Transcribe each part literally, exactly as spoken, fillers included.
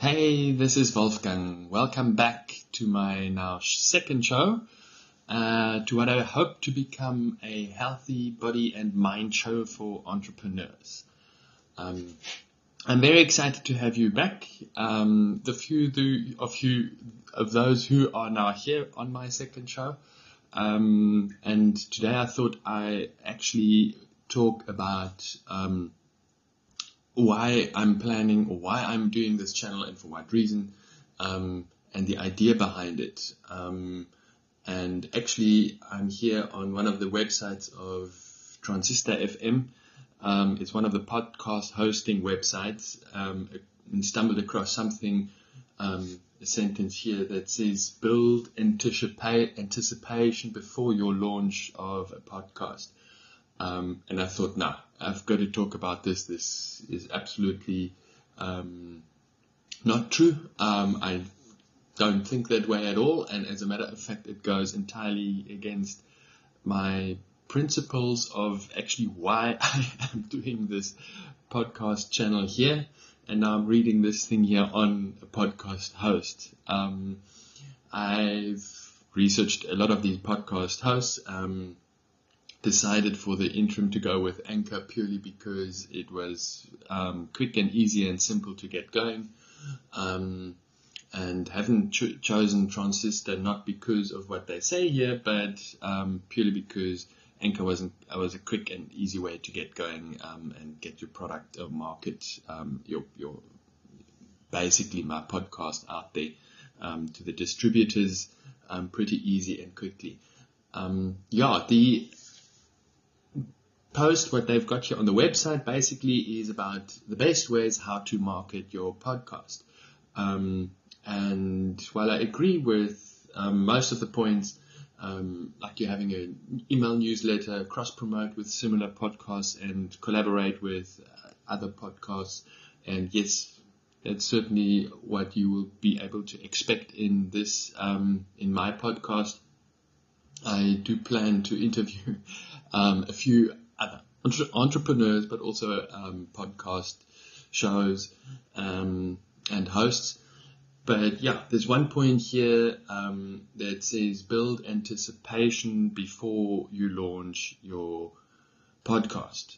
Hey, this is Wolfgang. Welcome back to my now second show, uh, to what I hope to become a healthy body and mind show for entrepreneurs. Um, I'm very excited to have you back. Um, the few do, of you of those who are now here on my second show, um, and today I thought I actually talk about Um, why I'm planning or why I'm doing this channel and for what reason, um, and the idea behind it. Um, and actually, I'm here on one of the websites of Transistor F M. Um, it's one of the podcast hosting websites, um, and stumbled across something, um, a sentence here that says, build anticipa- anticipation before your launch of a podcast. Um, and I thought, no, I've got to talk about this. This is absolutely um, not true. Um, I don't think that way at all. And as a matter of fact, it goes entirely against my principles of actually why I am doing this podcast channel here. And now I'm reading this thing here on a podcast host. Um, I've researched a lot of these podcast hosts. Um, decided for the interim to go with Anchor purely because it was um, quick and easy and simple to get going, um, and haven't cho- chosen Transistor not because of what they say here, but um, purely because Anchor wasn't uh, was a quick and easy way to get going um, and get your product or market, um, your your basically my podcast out there um, to the distributors um, pretty easy and quickly. Um, yeah, the post what they've got here on the website basically is about the best ways how to market your podcast. Um, and while I agree with um, most of the points, um, like you're having an email newsletter, cross-promote with similar podcasts and collaborate with other podcasts. And yes, that's certainly what you will be able to expect in this, um, in my podcast. I do plan to interview um, a few other entre- entrepreneurs, but also um, podcast shows um, and hosts. But yeah, there's one point here um, that says build anticipation before you launch your podcast.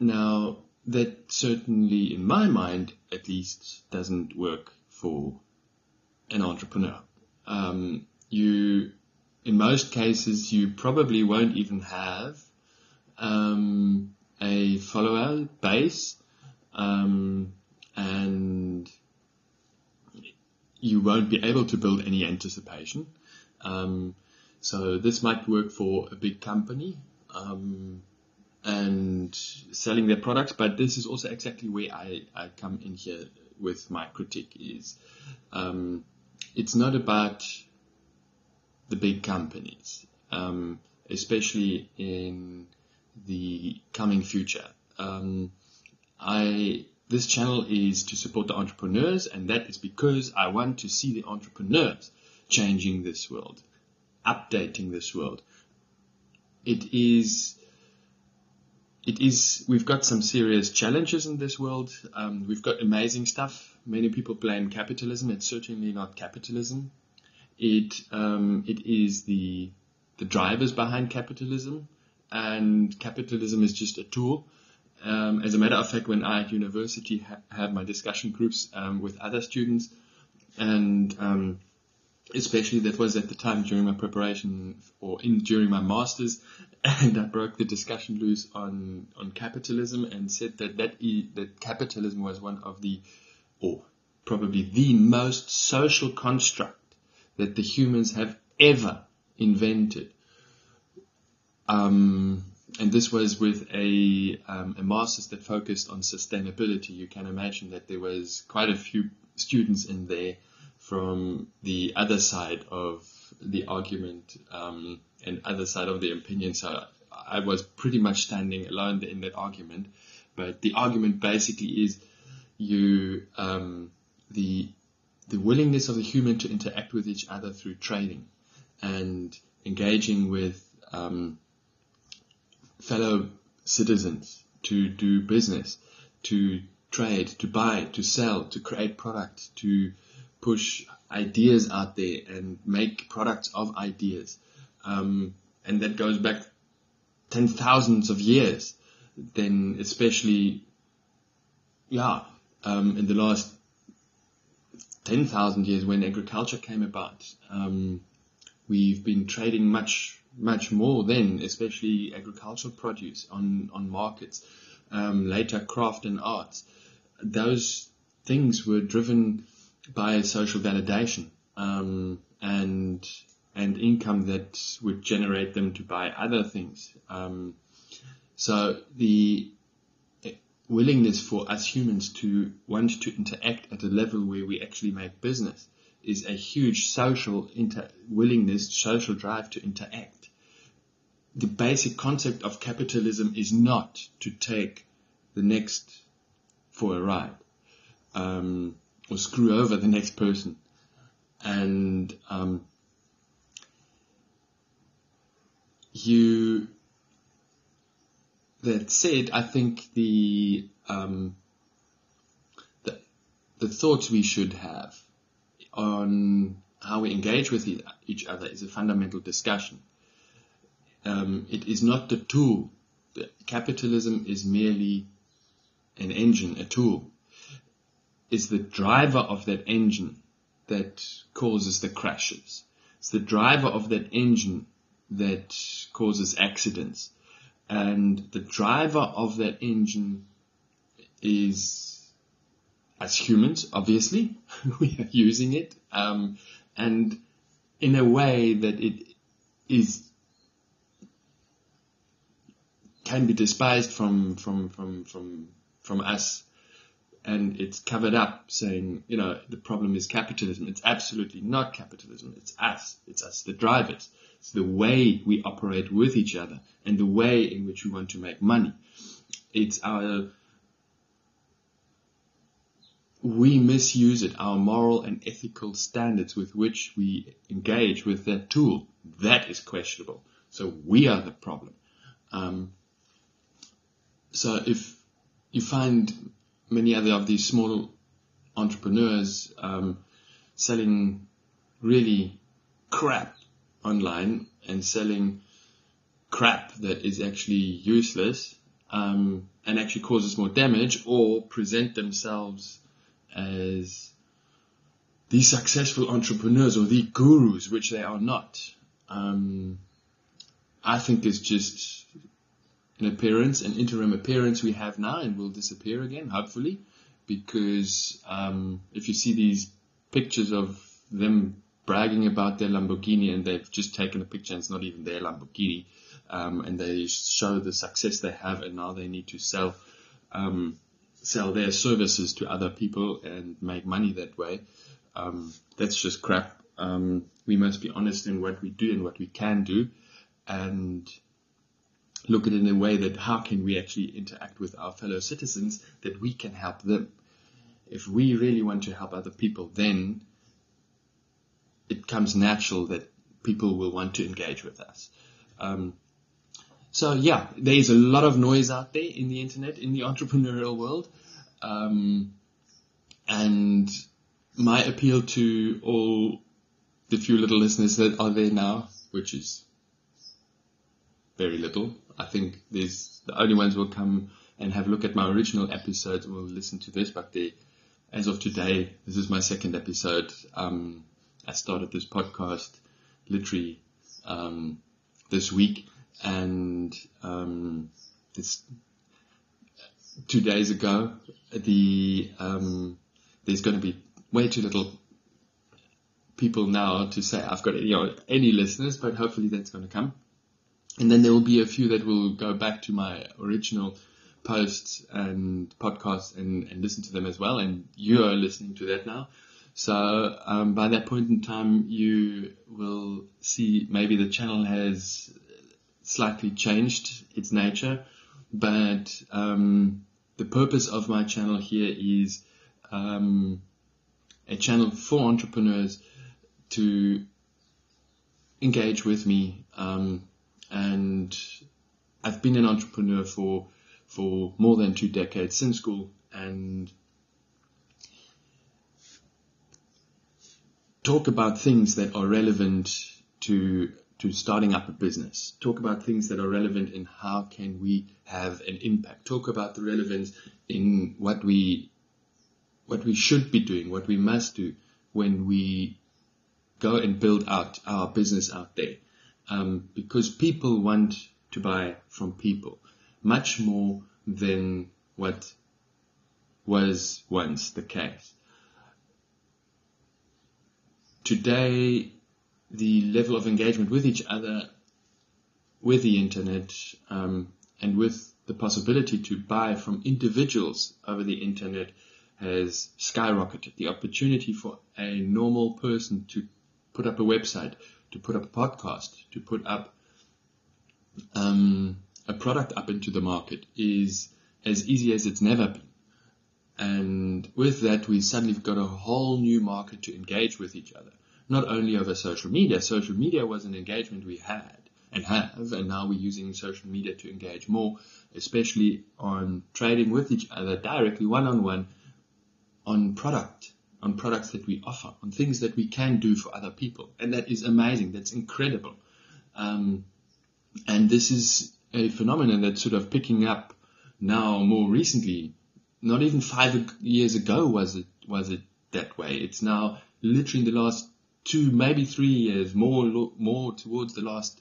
Now, that certainly, in my mind, at least, doesn't work for an entrepreneur. Um, you, in most cases, you probably won't even have Um, a follower base, um, and you won't be able to build any anticipation. Um, so this might work for a big company, um, and selling their products, but this is also exactly where I, I come in here with my critique is, um, it's not about the big companies, um, especially in the coming future. Um, I this channel is to support the entrepreneurs, and that is because I want to see the entrepreneurs changing this world, updating this world. It is, it is. We've got some serious challenges in this world. Um, we've got amazing stuff. Many people blame capitalism. It's certainly not capitalism. It um, it is the the drivers behind capitalism. And capitalism is just a tool. Um, as a matter of fact, when I at university ha- have my discussion groups um, with other students, and um, especially that was at the time during my preparation or in during my master's, and I broke the discussion loose on, on capitalism and said that that, e- that capitalism was one of the, or probably the most social construct that the humans have ever invented. Um, and this was with a, um, a master's that focused on sustainability. You can imagine that there was quite a few students in there from the other side of the argument, um, and other side of the opinion. So I was pretty much standing alone in that argument. But the argument basically is you, um, the, the willingness of the human to interact with each other through trading and engaging with, um, fellow citizens, to do business, to trade, to buy, to sell, to create product, to push ideas out there and make products of ideas. Um, and that goes back ten thousands of years. Then especially, yeah, um, in the last ten thousand years when agriculture came about, um, we've been trading much, much more then, especially agricultural produce on, on markets, um, later craft and arts. Those things were driven by social validation, um, and, and income that would generate them to buy other things. Um, so the willingness for us humans to want to interact at a level where we actually make business is a huge social inter- willingness, social drive to interact. The basic concept of capitalism is not to take the next for a ride, um, or screw over the next person. And um, you... That said, I think the, um, the the thoughts we should have on how we engage with each other is a fundamental discussion. Um, it is not the tool. Capitalism is merely an engine, a tool. It's the driver of that engine that causes the crashes. It's the driver of that engine that causes accidents. And the driver of that engine is us humans, obviously. We are using it. Um, and in a way that it is, can be despised from, from, from, from, from us. And it's covered up saying, you know, the problem is capitalism. It's absolutely not capitalism. It's us. It's us, the drivers. It's the way we operate with each other and the way in which we want to make money. It's our, we misuse it, our moral and ethical standards with which we engage with that tool. That is questionable. So we are the problem. Um, so if you find many other of these small entrepreneurs um, selling really crap online and selling crap that is actually useless um, and actually causes more damage, or present themselves as the successful entrepreneurs or the gurus, which they are not, um, I think is just an appearance, an interim appearance we have now, and will disappear again, hopefully, because um, if you see these pictures of them bragging about their Lamborghini and they've just taken a picture and it's not even their Lamborghini, um, and they show the success they have, and now they need to sell um, sell their services to other people and make money that way, um, that's just crap. Um, we must be honest in what we do and what we can do, and look at it in a way that how can we actually interact with our fellow citizens that we can help them. If we really want to help other people, then it comes natural that people will want to engage with us. Um, so yeah, there is a lot of noise out there in the internet, in the entrepreneurial world. Um, and my appeal to all the few little listeners that are there now, which is very little, I think there's the only ones will come and have a look at my original episodes and will listen to this, but the, as of today, this is my second episode. Um, I started this podcast literally um, this week, and um, it's two days ago. The um, there's going to be way too little people now to say I've got you know, any listeners, but hopefully that's going to come. And then there will be a few that will go back to my original posts and podcasts and, and listen to them as well. And you are listening to that now. So um, by that point in time, you will see maybe the channel has slightly changed its nature. But um, the purpose of my channel here is um, a channel for entrepreneurs to engage with me. Um And I've been an entrepreneur for for more than two decades, since school, and talk about things that are relevant to to starting up a business. Talk about things that are relevant in how can we have an impact. Talk about the relevance in what we what we should be doing, what we must do when we go and build out our business out there. Um, because people want to buy from people much more than what was once the case. Today, the level of engagement with each other, with the internet, um, and with the possibility to buy from individuals over the internet has skyrocketed. The opportunity for a normal person to put up a website, to put up a podcast, to put up um, a product up into the market is as easy as it's never been. And with that, we suddenly have got a whole new market to engage with each other. Not only over social media. Social media was an engagement we had and have, and now we're using social media to engage more, especially on trading with each other directly, one-on-one, on product, on products that we offer, on things that we can do for other people. And that is amazing. That's incredible. Um, and this is a phenomenon that's sort of picking up now more recently. Not even five years ago was it was it that way. It's now literally in the last two, maybe three years, more more towards the last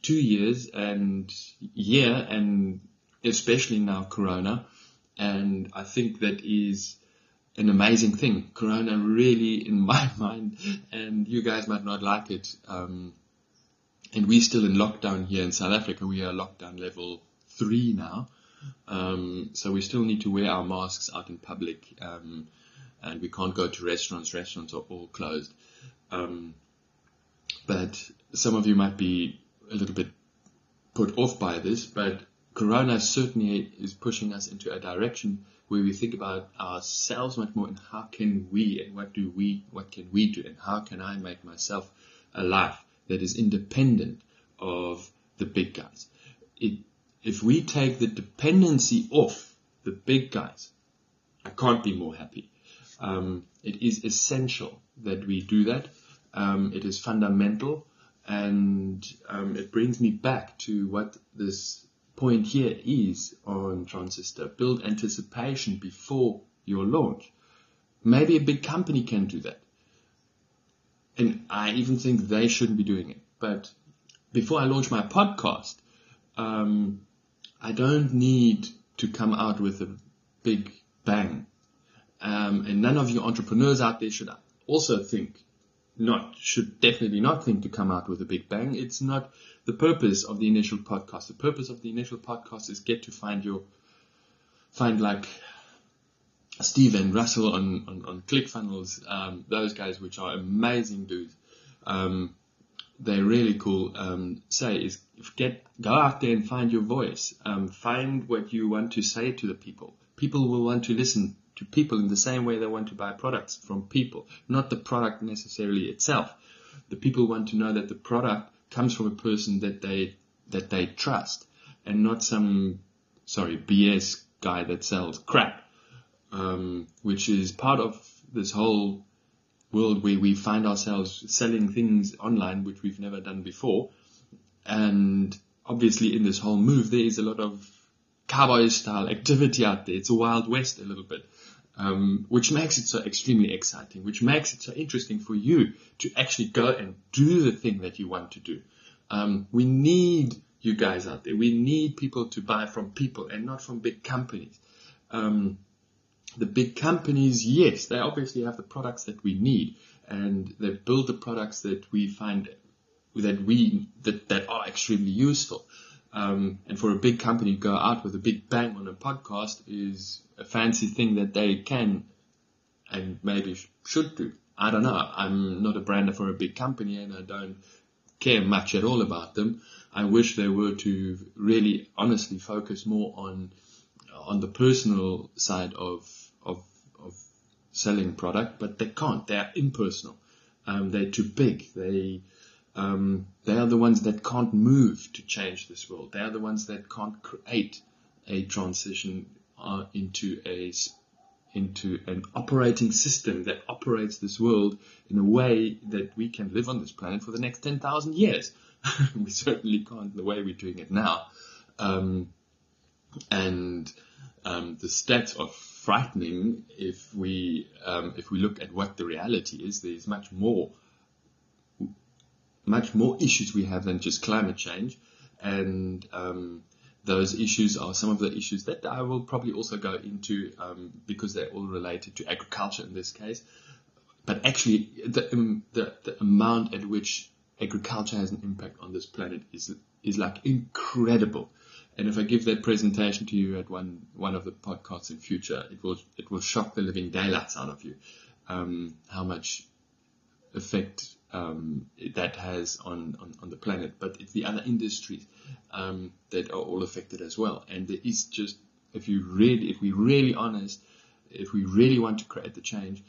two years and year, and especially now Corona. And I think that is an amazing thing. Corona really, in my mind, and you guys might not like it, um, and we're still in lockdown here in South Africa. We are lockdown level three now. Um, so we still need to wear our masks out in public, um, and we can't go to restaurants. Restaurants are all closed. Um, but some of you might be a little bit put off by this, but Corona certainly is pushing us into a direction where we think about ourselves much more and how can we and what do we, what can we do and how can I make myself a life that is independent of the big guys. It, if we take the dependency off the big guys, I can't be more happy. Um, it is essential that we do that. Um, it is fundamental, and um, it brings me back to what this point here is on Transistor. Build anticipation before your launch. Maybe a big company can do that, and I even think they shouldn't be doing it. But before I launch my podcast, um, I don't need to come out with a big bang. Um, and none of you entrepreneurs out there should also think, not, should definitely not think to come out with a big bang. It's not the purpose of the initial podcast. The purpose of the initial podcast is get to find your, find like Steve and Russell on, on, on ClickFunnels, um, those guys which are amazing dudes. Um, they're really cool. Um, say is get, go out there and find your voice. Um, find what you want to say to the people. People will want to listen to people in the same way they want to buy products from people, not the product necessarily itself. The people want to know that the product comes from a person that they that they trust, and not some sorry B S guy that sells crap, um, which is part of this whole world where we find ourselves selling things online which we've never done before. And obviously, in this whole move, there is a lot of cowboy-style activity out there. It's a Wild West a little bit. Um, which makes it so extremely exciting, which makes it so interesting for you to actually go and do the thing that you want to do. Um, we need you guys out there. We need people to buy from people and not from big companies. Um, the big companies, yes, they obviously have the products that we need, and they build the products that we find that we that, that are extremely useful. Um, and for a big company to go out with a big bang on a podcast is a fancy thing that they can and maybe sh- should do. I don't know. I'm not a brander for a big company, and I don't care much at all about them. I wish they were to really honestly focus more on on the personal side of of, of selling product, but they can't. They are impersonal. Um, they're too big. They... Um, they are the ones that can't move to change this world. They are the ones that can't create a transition uh, into a into an operating system that operates this world in a way that we can live on this planet for the next ten thousand years. We certainly can't the way we're doing it now. Um, and um, the stats are frightening if we um, if we look at what the reality is. There's much more, much more issues we have than just climate change. And um, those issues are some of the issues that I will probably also go into um, because they're all related to agriculture in this case. But actually, the, um, the, the amount at which agriculture has an impact on this planet is is like incredible. And if I give that presentation to you at one one of the podcasts in future, it will it will shock the living daylights out of you um, how much effect Um, that has on, on, on the planet, but it's the other industries um, that are all affected as well. And there is just, if you really, if we're really honest, if we really want to create the change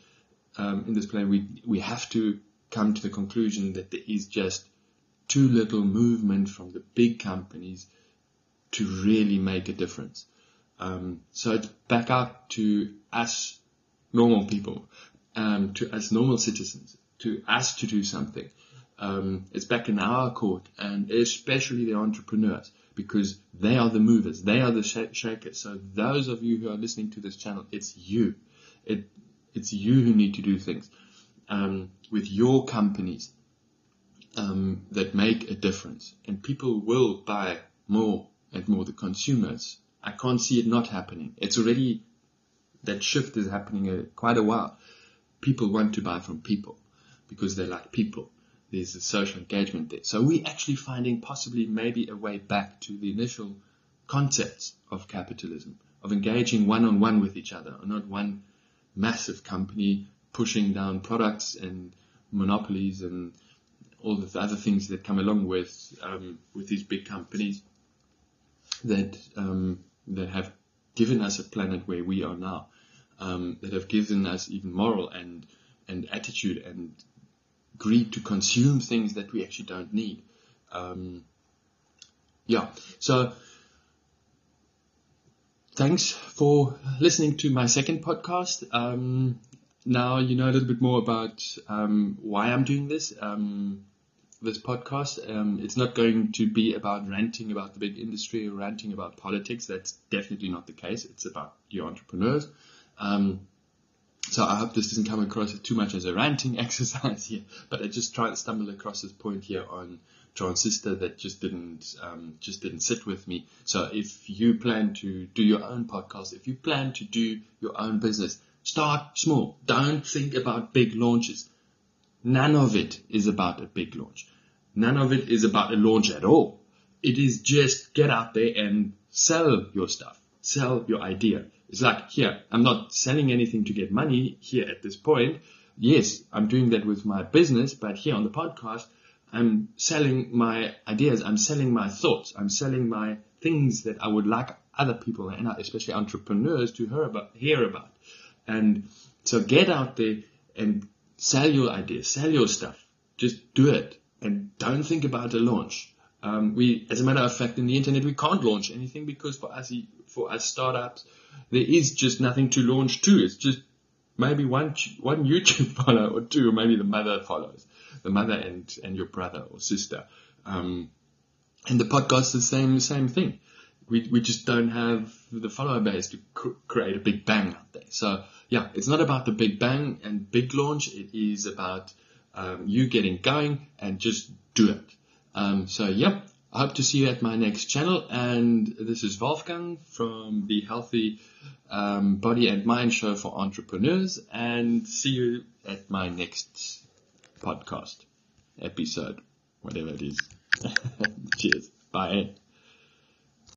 um, in this planet, we we have to come to the conclusion that there is just too little movement from the big companies to really make a difference. Um, so it's back up to us normal people, um, to us normal citizens, to us to do something. Um, it's back in our court, and especially the entrepreneurs, because they are the movers, they are the sh- shakers. So those of you who are listening to this channel, it's you. It, it's you who need to do things um, with your companies um, that make a difference. And people will buy more and more, the consumers. I can't see it not happening. It's already, that shift is happening a, quite a while. People want to buy from people, because they're like people. There's a social engagement there. So we're actually finding possibly maybe a way back to the initial concepts of capitalism, of engaging one-on-one with each other, and not one massive company pushing down products and monopolies and all the other things that come along with um, with these big companies that um, that have given us a planet where we are now, um, that have given us even moral and, and attitude and greed to consume things that we actually don't need. Um, yeah, so thanks for listening to my second podcast. Um, now you know a little bit more about um, why I'm doing this, um, this podcast. Um, it's not going to be about ranting about the big industry or ranting about politics. That's definitely not the case. It's about your entrepreneurs. Um, So I hope this doesn't come across too much as a ranting exercise here, but I just tried to stumble across this point here on Transistor that just didn't um, just didn't sit with me. So if you plan to do your own podcast, if you plan to do your own business, start small. Don't think about big launches. None of it is about a big launch. None of it is about a launch at all. It is just get out there and sell your stuff, sell your idea. It's like, here, I'm not selling anything to get money here at this point. Yes, I'm doing that with my business, but here on the podcast, I'm selling my ideas. I'm selling my thoughts. I'm selling my things that I would like other people, and especially entrepreneurs, to hear about. Hear about. And so get out there and sell your ideas, sell your stuff. Just do it, and don't think about a launch. Um, we, as a matter of fact, in the internet, we can't launch anything because for us, for us startups, there is just nothing to launch to. It's just maybe one one YouTube follow or two, or maybe the mother follows, the mother and, and your brother or sister. Um, and the podcast is the same same thing. We we just don't have the follower base to cr- create a big bang out there. So yeah, it's not about the big bang and big launch. It is about um, you getting going and just do it. Um, so yeah. I hope to see you at my next channel, and this is Wolfgang from the Healthy um, Body and Mind Show for Entrepreneurs, and see you at my next podcast episode, whatever it is. Cheers. Bye.